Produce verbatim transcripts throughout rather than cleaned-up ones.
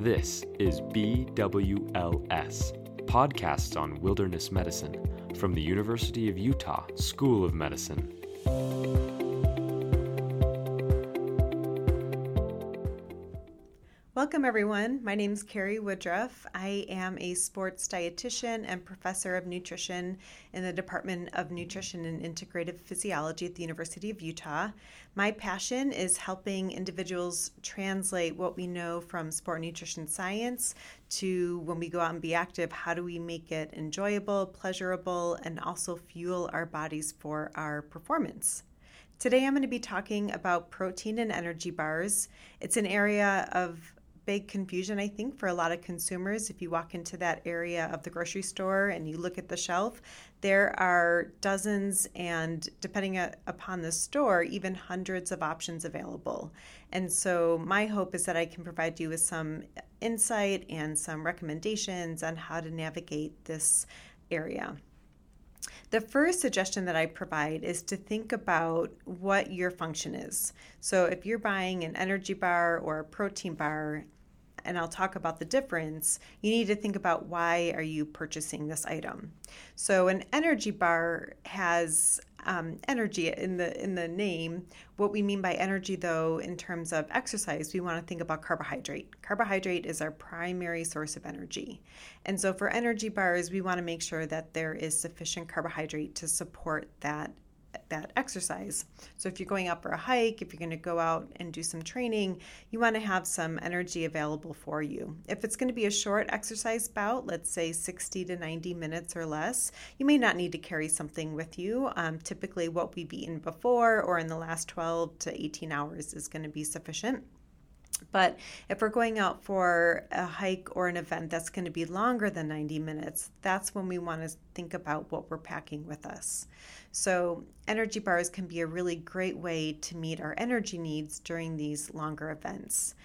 This is B W L S, podcasts on wilderness medicine from the University of Utah School of Medicine. Welcome everyone. My name is Kary Woodruff. I am a sports dietitian and professor of nutrition in the Department of Nutrition and Integrative Physiology at the University of Utah. My passion is helping individuals translate what we know from sport nutrition science to when we go out and be active, how do we make it enjoyable, pleasurable, and also fuel our bodies for our performance? Today I'm going to be talking about protein and energy bars. It's an area of big confusion, I think, for a lot of consumers. If you walk into that area of the grocery store and you look at the shelf, there are dozens and, depending upon the store, even hundreds of options available. And so my hope is that I can provide you with some insight and some recommendations on how to navigate this area. The first suggestion that I provide is to think about what your function is. So if you're buying an energy bar or a protein bar, and I'll talk about the difference, you need to think about why are you purchasing this item. So an energy bar has um, energy in the in the name. What we mean by energy, though, in terms of exercise, we want to think about carbohydrate. Carbohydrate is our primary source of energy. And so for energy bars, we want to make sure that there is sufficient carbohydrate to support that that exercise. So if you're going out for a hike, if you're going to go out and do some training, you want to have some energy available for you. If it's going to be a short exercise bout, let's say sixty to ninety minutes or less, you may not need to carry something with you. Um, typically what we've eaten before or in the last twelve to eighteen hours is going to be sufficient. But if we're going out for a hike or an event that's going to be longer than ninety minutes, that's when we want to think about what we're packing with us. So energy bars can be a really great way to meet our energy needs during these longer events.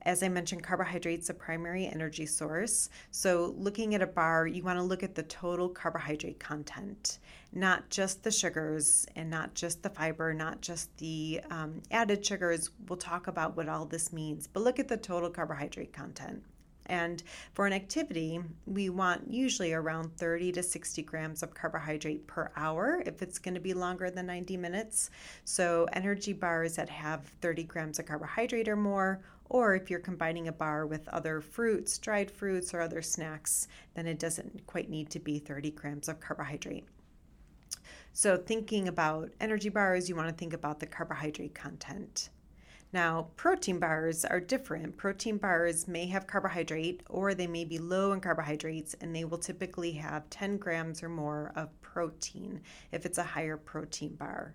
As I mentioned, carbohydrates are a primary energy source. So looking at a bar, you want to look at the total carbohydrate content, not just the sugars and not just the fiber, not just the um, added sugars. We'll talk about what all this means, but look at the total carbohydrate content. And for an activity, we want usually around thirty to sixty grams of carbohydrate per hour if it's going to be longer than ninety minutes. So energy bars that have thirty grams of carbohydrate or more, or if you're combining a bar with other fruits, dried fruits, or other snacks, then it doesn't quite need to be thirty grams of carbohydrate. So thinking about energy bars, you want to think about the carbohydrate content. Now, protein bars are different. Protein bars may have carbohydrate or they may be low in carbohydrates, and they will typically have ten grams or more of protein if it's a higher protein bar.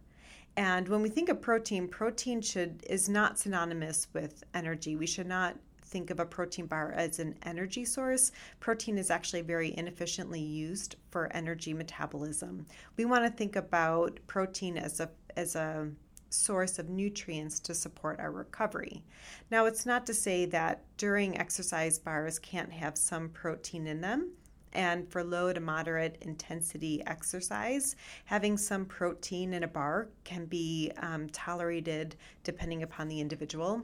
And when we think of protein, protein should is not synonymous with energy. We should not think of a protein bar as an energy source. Protein is actually very inefficiently used for energy metabolism. We want to think about protein as a as a source of nutrients to support our recovery. Now, it's not to say that during exercise bars can't have some protein in them, and for low to moderate intensity exercise, having some protein in a bar can be um, tolerated depending upon the individual.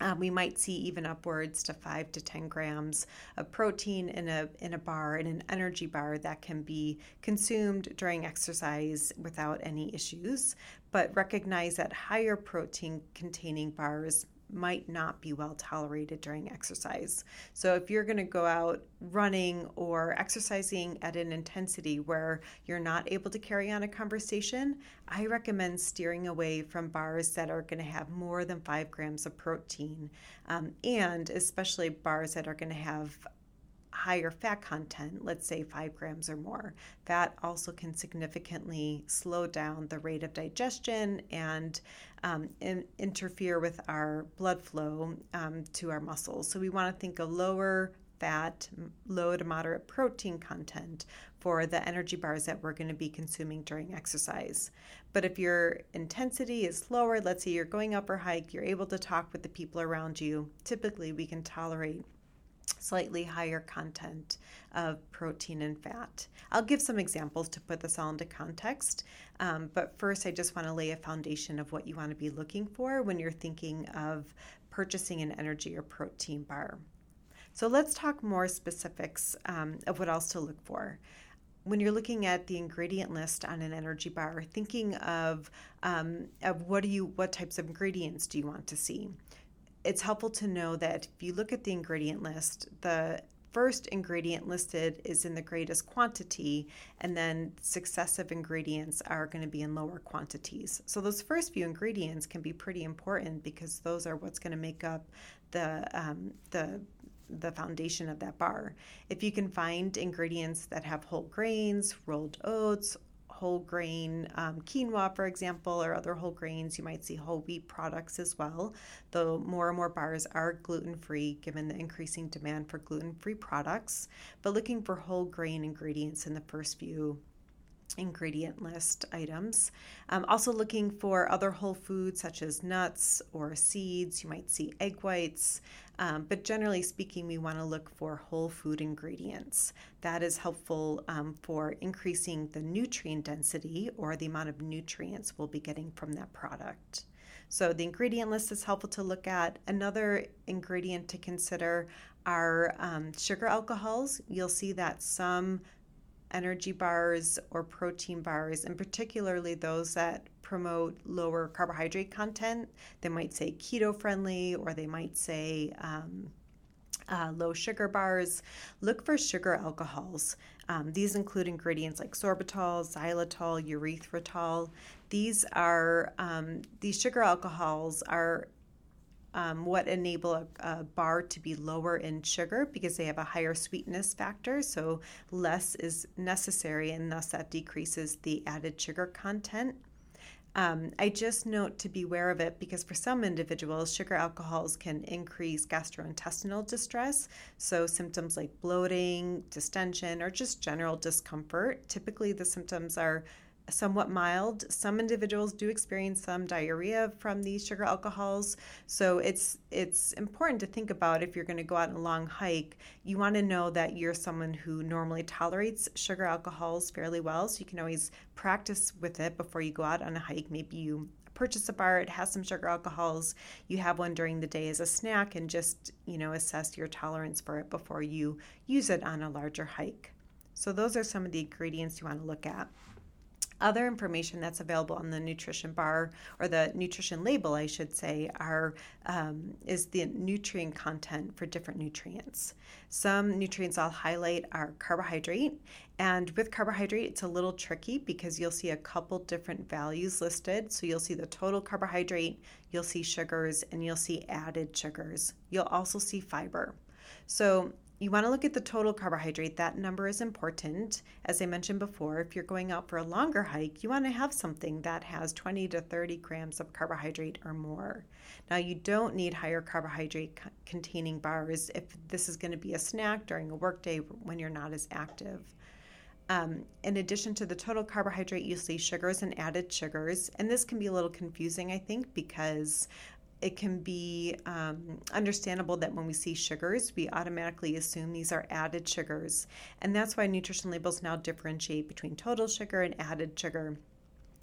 Uh, we might see even upwards to five to ten grams of protein in a in a bar, in an energy bar, that can be consumed during exercise without any issues. But recognize that higher protein containing bars might not be well tolerated during exercise. So if you're going to go out running or exercising at an intensity where you're not able to carry on a conversation, I recommend steering away from bars that are going to have more than five grams of protein, um, and especially bars that are going to have higher fat content, let's say five grams or more. That also can significantly slow down the rate of digestion and um, in, interfere with our blood flow um, to our muscles. So we want to think of lower fat, low to moderate protein content for the energy bars that we're going to be consuming during exercise. But if your intensity is lower, let's say you're going up or hike, you're able to talk with the people around you, typically we can tolerate slightly higher content of protein and fat. I'll give some examples to put this all into context, um, but first I just want to lay a foundation of what you want to be looking for when you're thinking of purchasing an energy or protein bar. So let's talk more specifics um, of what else to look for. When you're looking at the ingredient list on an energy bar, thinking of um, of what do you what types of ingredients do you want to see? It's helpful to know that if you look at the ingredient list, the first ingredient listed is in the greatest quantity, and then successive ingredients are going to be in lower quantities. So those first few ingredients can be pretty important because those are what's going to make up the um, the the foundation of that bar. If you can find ingredients that have whole grains, rolled oats, whole grain um, quinoa, for example, or other whole grains, you might see whole wheat products as well, though more and more bars are gluten-free given the increasing demand for gluten-free products, but looking for whole grain ingredients in the first few ingredient list items. Um, also looking for other whole foods such as nuts or seeds. You might see egg whites, um, but generally speaking, we want to look for whole food ingredients. That is helpful um, for increasing the nutrient density or the amount of nutrients we'll be getting from that product. So the ingredient list is helpful to look at. Another ingredient to consider are um, sugar alcohols. You'll see that some energy bars or protein bars, and particularly those that promote lower carbohydrate content, they might say keto friendly, or they might say um, uh, low sugar bars. Look for sugar alcohols. Um, these include ingredients like sorbitol, xylitol, erythritol. These are um, these sugar alcohols are Um, what enable a, a bar to be lower in sugar because they have a higher sweetness factor, so less is necessary, and thus that decreases the added sugar content. Um, I just note to beware of it because for some individuals, sugar alcohols can increase gastrointestinal distress, so symptoms like bloating, distension, or just general discomfort. Typically the symptoms are somewhat mild. Some individuals do experience some diarrhea from these sugar alcohols. So it's it's important to think about if you're going to go out on a long hike, you want to know that you're someone who normally tolerates sugar alcohols fairly well. So you can always practice with it before you go out on a hike. Maybe you purchase a bar, it has some sugar alcohols, you have one during the day as a snack, and just, you know, assess your tolerance for it before you use it on a larger hike. So those are some of the ingredients you want to look at. Other information that's available on the nutrition bar, or the nutrition label, I should say, are um, is the nutrient content for different nutrients. Some nutrients I'll highlight are carbohydrate, and with carbohydrate, it's a little tricky because you'll see a couple different values listed. So you'll see the total carbohydrate, you'll see sugars, and you'll see added sugars. You'll also see fiber. So you want to look at the total carbohydrate. That number is important. As I mentioned before, if you're going out for a longer hike, you want to have something that has twenty to thirty grams of carbohydrate or more. Now, you don't need higher carbohydrate co- containing bars if this is going to be a snack during a workday when you're not as active. Um, in addition to the total carbohydrate, you see sugars and added sugars. And this can be a little confusing, I think, because it can be um, understandable that when we see sugars, we automatically assume these are added sugars. And that's why nutrition labels now differentiate between total sugar and added sugar.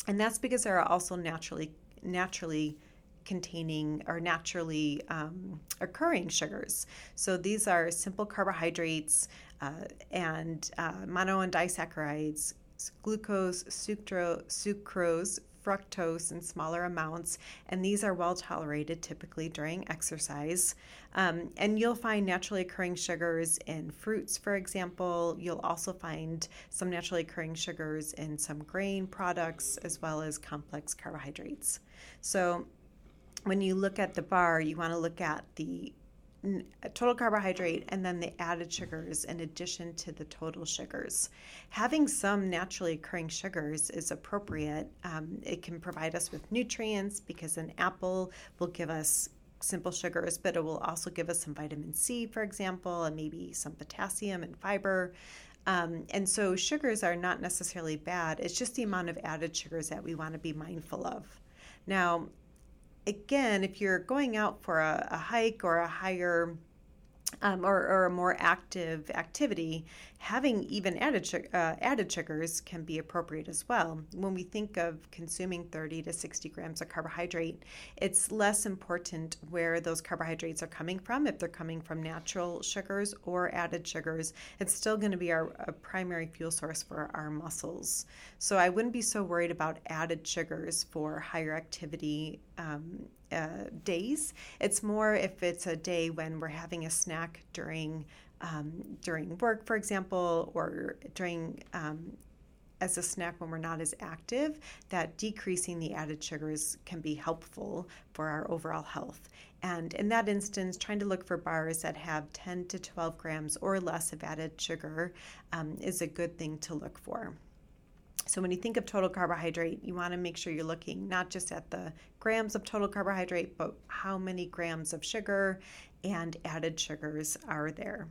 And that's because there are also naturally naturally containing or naturally um, occurring sugars. So these are simple carbohydrates uh, and uh, mono and disaccharides, glucose, sucro- sucrose, fructose in smaller amounts, and these are well tolerated typically during exercise. Um, and you'll find naturally occurring sugars in fruits, for example. You'll also find some naturally occurring sugars in some grain products as well as complex carbohydrates. So when you look at the bar, you want to look at the total carbohydrate and then the added sugars in addition to the total sugars. Having some naturally occurring sugars is appropriate. Um, it can provide us with nutrients because an apple will give us simple sugars, but it will also give us some vitamin C, for example, and maybe some potassium and fiber. Um, and so sugars are not necessarily bad. It's just the amount of added sugars that we want to be mindful of. Now, again, if you're going out for a, a hike or a higher Um, or, or a more active activity, having even added, uh, added sugars can be appropriate as well. When we think of consuming thirty to sixty grams of carbohydrate, it's less important where those carbohydrates are coming from. If they're coming from natural sugars or added sugars, it's still going to be our a primary fuel source for our muscles. So I wouldn't be so worried about added sugars for higher activity um, Uh, days. It's more if it's a day when we're having a snack during um, during work, for example, or during um, as a snack when we're not as active, that decreasing the added sugars can be helpful for our overall health. And in that instance, trying to look for bars that have ten to twelve grams or less of added sugar um, is a good thing to look for. So when you think of total carbohydrate, you want to make sure you're looking not just at the grams of total carbohydrate, but how many grams of sugar and added sugars are there.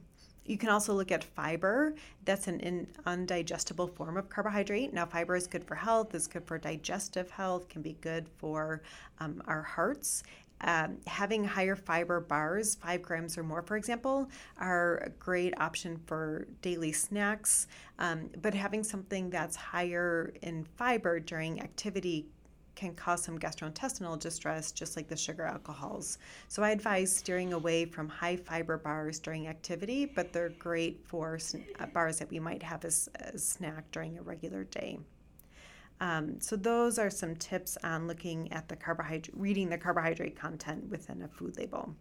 You can also look at fiber. That's an in, undigestible form of carbohydrate. Now, fiber is good for health, it's good for digestive health, can be good for um, our hearts. Um, having higher fiber bars, five grams or more, for example, are a great option for daily snacks. Um, but having something that's higher in fiber during activity can cause some gastrointestinal distress, just like the sugar alcohols. So I advise steering away from high fiber bars during activity, but they're great for sn- bars that we might have as a snack during a regular day. Um, so those are some tips on looking at the carbohydrate, reading the carbohydrate content within a food label.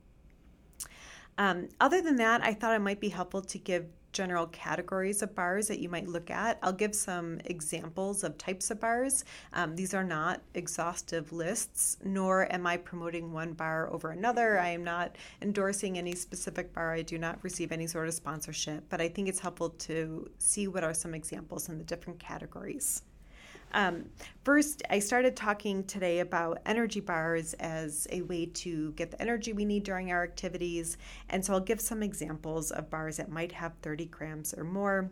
Um, other than that, I thought it might be helpful to give general categories of bars that you might look at. I'll give some examples of types of bars. Um, these are not exhaustive lists, nor am I promoting one bar over another. I am not endorsing any specific bar. I do not receive any sort of sponsorship, but I think it's helpful to see what are some examples in the different categories. Um, first, I started talking today about energy bars as a way to get the energy we need during our activities, and so I'll give some examples of bars that might have thirty grams or more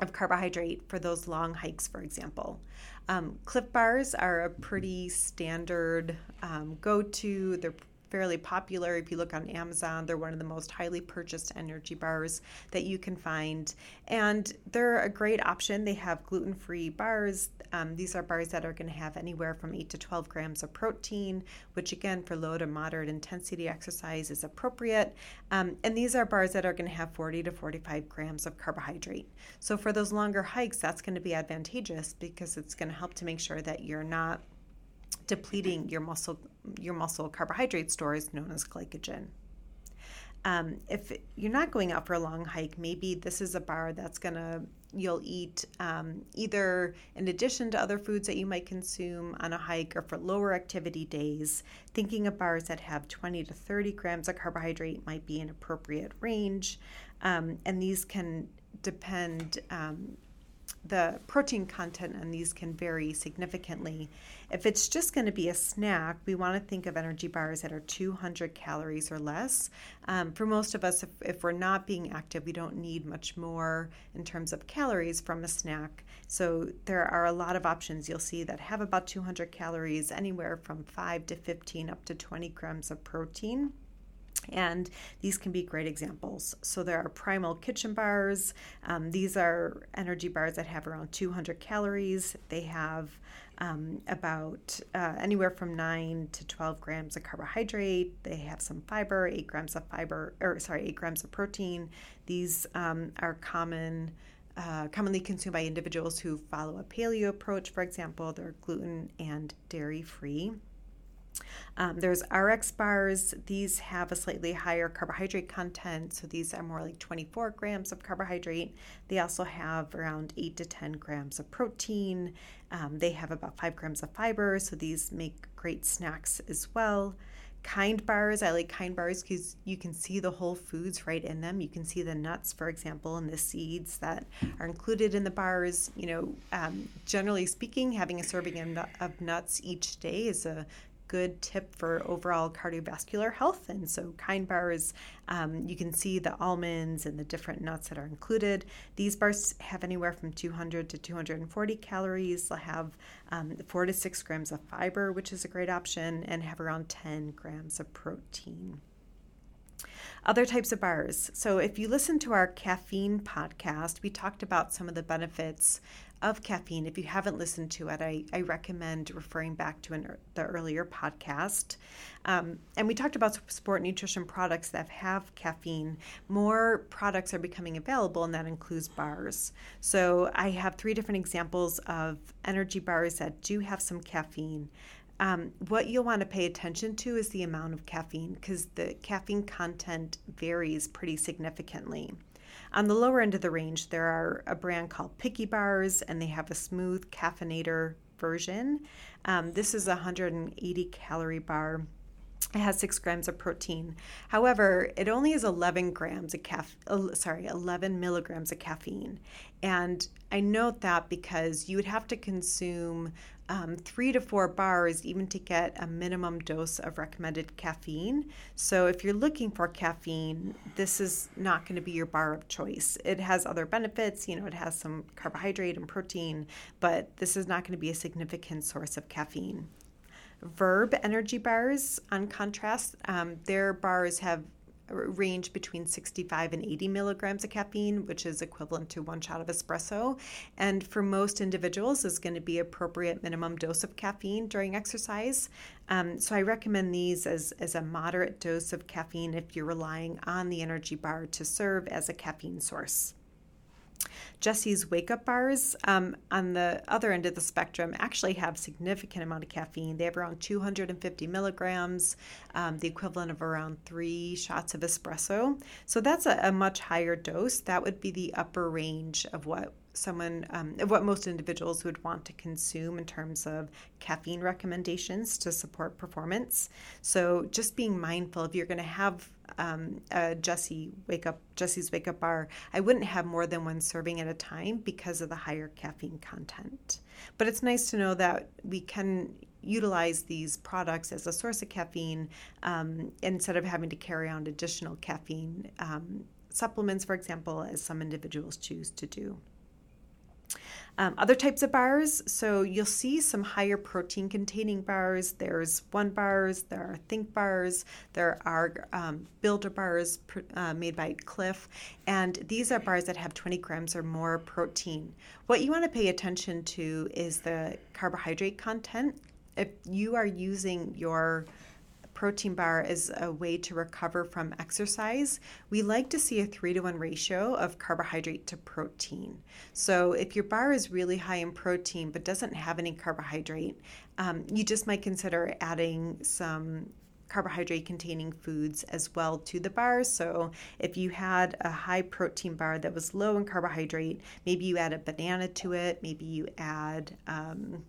of carbohydrate for those long hikes, for example. Um, Clif Bars are a pretty standard um, go-to. They're fairly popular. If you look on Amazon, they're one of the most highly purchased energy bars that you can find. And they're a great option. They have gluten-free bars. Um, these are bars that are going to have anywhere from eight to twelve grams of protein, which again, for low to moderate intensity exercise is appropriate. Um, and these are bars that are going to have forty to forty-five grams of carbohydrate. So for those longer hikes, that's going to be advantageous because it's going to help to make sure that you're not depleting your muscle your muscle carbohydrate stores known as glycogen. Um, if you're not going out for a long hike, maybe this is a bar that's gonna you'll eat um, either in addition to other foods that you might consume on a hike or for lower activity days. Thinking of bars that have twenty to thirty grams of carbohydrate might be an appropriate range, um, and these can depend um, the protein content on these can vary significantly. If it's just going to be a snack, we want to think of energy bars that are two hundred calories or less. Um, for most of us, if, if we're not being active, we don't need much more in terms of calories from a snack. So there are a lot of options you'll see that have about two hundred calories, anywhere from five to fifteen up to twenty grams of protein. And these can be great examples. So there are Primal Kitchen Bars. Um, these are energy bars that have around two hundred calories. They have um, about uh, anywhere from nine to twelve grams of carbohydrate. They have some fiber, eight grams of fiber, or sorry, eight grams of protein. These um, are common, uh, commonly consumed by individuals who follow a paleo approach, for example. They're gluten and dairy free. Um, there's R X bars. These have a slightly higher carbohydrate content, so these are more like twenty-four grams of carbohydrate. They also have around eight to ten grams of protein. Um, they have about five grams of fiber, so these make great snacks as well. Kind bars, I like Kind bars because you can see the whole foods right in them. You can see the nuts, for example, and the seeds that are included in the bars. You know, um, generally speaking, having a serving of nuts each day is a good tip for overall cardiovascular health. And so Kind bars, um, you can see the almonds and the different nuts that are included. These bars have anywhere from two hundred to two hundred forty calories. They'll have um, four to six grams of fiber, which is a great option, and have around ten grams of protein. Other types of bars. So if you listen to our caffeine podcast, we talked about some of the benefits of caffeine. If you haven't listened to it, I, I recommend referring back to an, the earlier podcast. Um, and we talked about sport nutrition products that have caffeine. More products are becoming available, and that includes bars. So I have three different examples of energy bars that do have some caffeine. Um, what you'll want to pay attention to is the amount of caffeine, because the caffeine content varies pretty significantly. On the lower end of the range, there are a brand called Picky Bars, and they have a smooth caffeinator version. Um, this is a one hundred eighty calorie bar. It has six grams of protein. However, it only has eleven grams of caff- sorry, eleven milligrams of caffeine. And I note that because you would have to consume um, three to four bars even to get a minimum dose of recommended caffeine. So if you're looking for caffeine, this is not going to be your bar of choice. It has other benefits. You know, it has some carbohydrate and protein, but this is not going to be a significant source of caffeine. Verb energy bars, on contrast, um, their bars have range between sixty-five and eighty milligrams of caffeine, which is equivalent to one shot of espresso. And for most individuals, is going to be appropriate minimum dose of caffeine during exercise. Um, so I recommend these as, as a moderate dose of caffeine if you're relying on the energy bar to serve as a caffeine source. Jesse's Wake Up Bars, um, on the other end of the spectrum, actually have significant amount of caffeine. They have around two hundred fifty milligrams, um, the equivalent of around three shots of espresso. So that's a, a much higher dose. That would be the upper range of what someone, um, of what most individuals would want to consume in terms of caffeine recommendations to support performance. So just being mindful, if you're going to have um, a Jesse wake up, Jesse's Wake Up Bar, I wouldn't have more than one serving at a time because of the higher caffeine content. But it's nice to know that we can utilize these products as a source of caffeine um, instead of having to carry on additional caffeine um, supplements, for example, as some individuals choose to do. Um, other types of bars, so you'll see some higher protein containing bars. There's One Bars, there are Think Bars, there are um, Builder Bars pr- uh, made by Clif, and these are bars that have twenty grams or more protein. What you want to pay attention to is the carbohydrate content. If you are using your protein bar is a way to recover from exercise, we like to see a three to one ratio of carbohydrate to protein. So if your bar is really high in protein but doesn't have any carbohydrate, um, you just might consider adding some carbohydrate containing foods as well to the bar. So if you had a high protein bar that was low in carbohydrate, maybe you add a banana to it, maybe you add um,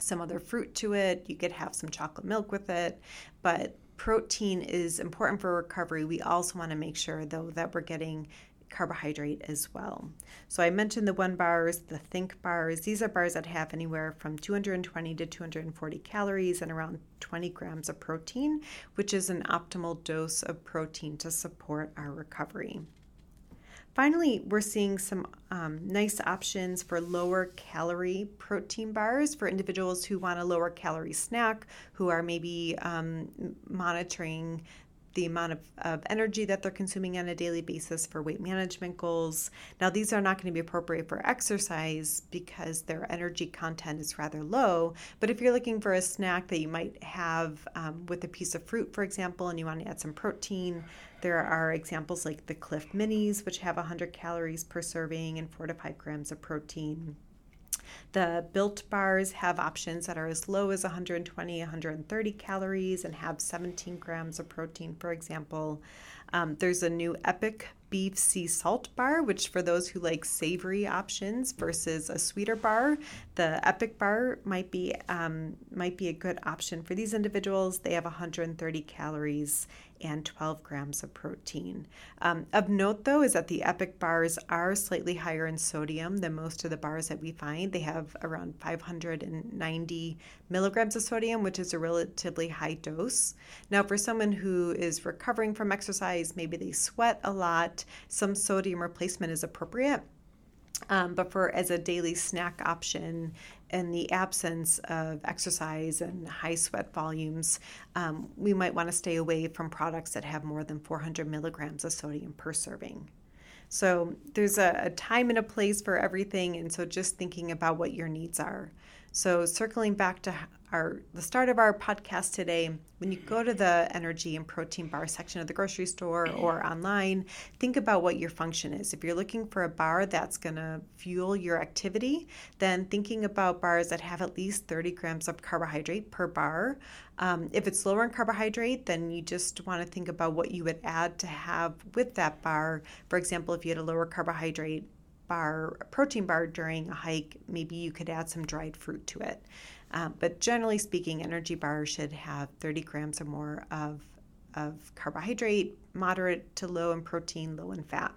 some other fruit to it. You could have some chocolate milk with it, but protein is important for recovery. We also want to make sure, though, that we're getting carbohydrate as well. So I mentioned the One Bars, the Think Bars. These are bars that have anywhere from two hundred twenty to two hundred forty calories and around twenty grams of protein, which is an optimal dose of protein to support our recovery. Finally, we're seeing some um, nice options for lower calorie protein bars for individuals who want a lower calorie snack, who are maybe um, monitoring the amount of, of energy that they're consuming on a daily basis for weight management goals. Now, these are not going to be appropriate for exercise because their energy content is rather low, but if you're looking for a snack that you might have um, with a piece of fruit, for example, and you want to add some protein, there are examples like the Clif Minis, which have one hundred calories per serving and four to five grams of protein. The Built Bars have options that are as low as one hundred twenty, one hundred thirty calories and have seventeen grams of protein, for example. Um, there's a new Epic beef sea salt bar, which for those who like savory options versus a sweeter bar, the Epic bar might be um, might be a good option for these individuals. They have one hundred thirty calories and twelve grams of protein. Um, of note, though, is that the Epic bars are slightly higher in sodium than most of the bars that we find. They have around five hundred ninety milligrams of sodium, which is a relatively high dose. Now, for someone who is recovering from exercise, maybe they sweat a lot, some sodium replacement is appropriate. Um, but for as a daily snack option in the absence of exercise and high sweat volumes, um, we might want to stay away from products that have more than four hundred milligrams of sodium per serving. So there's a, a time and a place for everything, and so just thinking about what your needs are. So circling back to our the start of our podcast today, when you go to the energy and protein bar section of the grocery store or online, think about what your function is. If you're looking for a bar that's going to fuel your activity, then thinking about bars that have at least thirty grams of carbohydrate per bar. Um, if it's lower in carbohydrate, then you just want to think about what you would add to have with that bar. For example, if you had a lower carbohydrate bar, protein bar during a hike, maybe you could add some dried fruit to it. Um, but generally speaking, energy bars should have thirty grams or more of, of carbohydrate, moderate to low in protein, low in fat.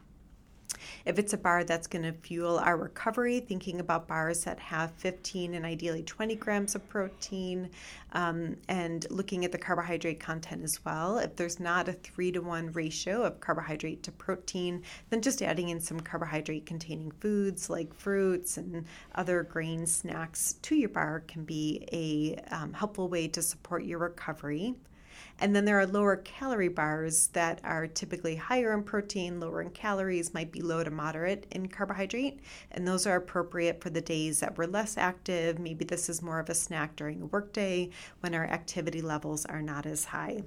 If it's a bar that's going to fuel our recovery, thinking about bars that have fifteen and ideally twenty grams of protein, um, and looking at the carbohydrate content as well. If there's not a three to one ratio of carbohydrate to protein, then just adding in some carbohydrate-containing foods like fruits and other grain snacks to your bar can be a um, helpful way to support your recovery. And then there are lower calorie bars that are typically higher in protein, lower in calories, might be low to moderate in carbohydrate. And those are appropriate for the days that we're less active. Maybe this is more of a snack during a workday when our activity levels are not as high.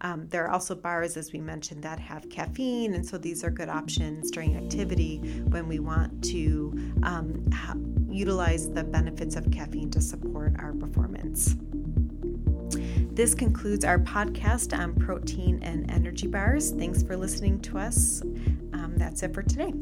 Um, there are also bars, as we mentioned, that have caffeine, and so these are good options during activity when we want to um, ha- utilize the benefits of caffeine to support our performance. This concludes our podcast on protein and energy bars. Thanks for listening to us. Um, that's it for today.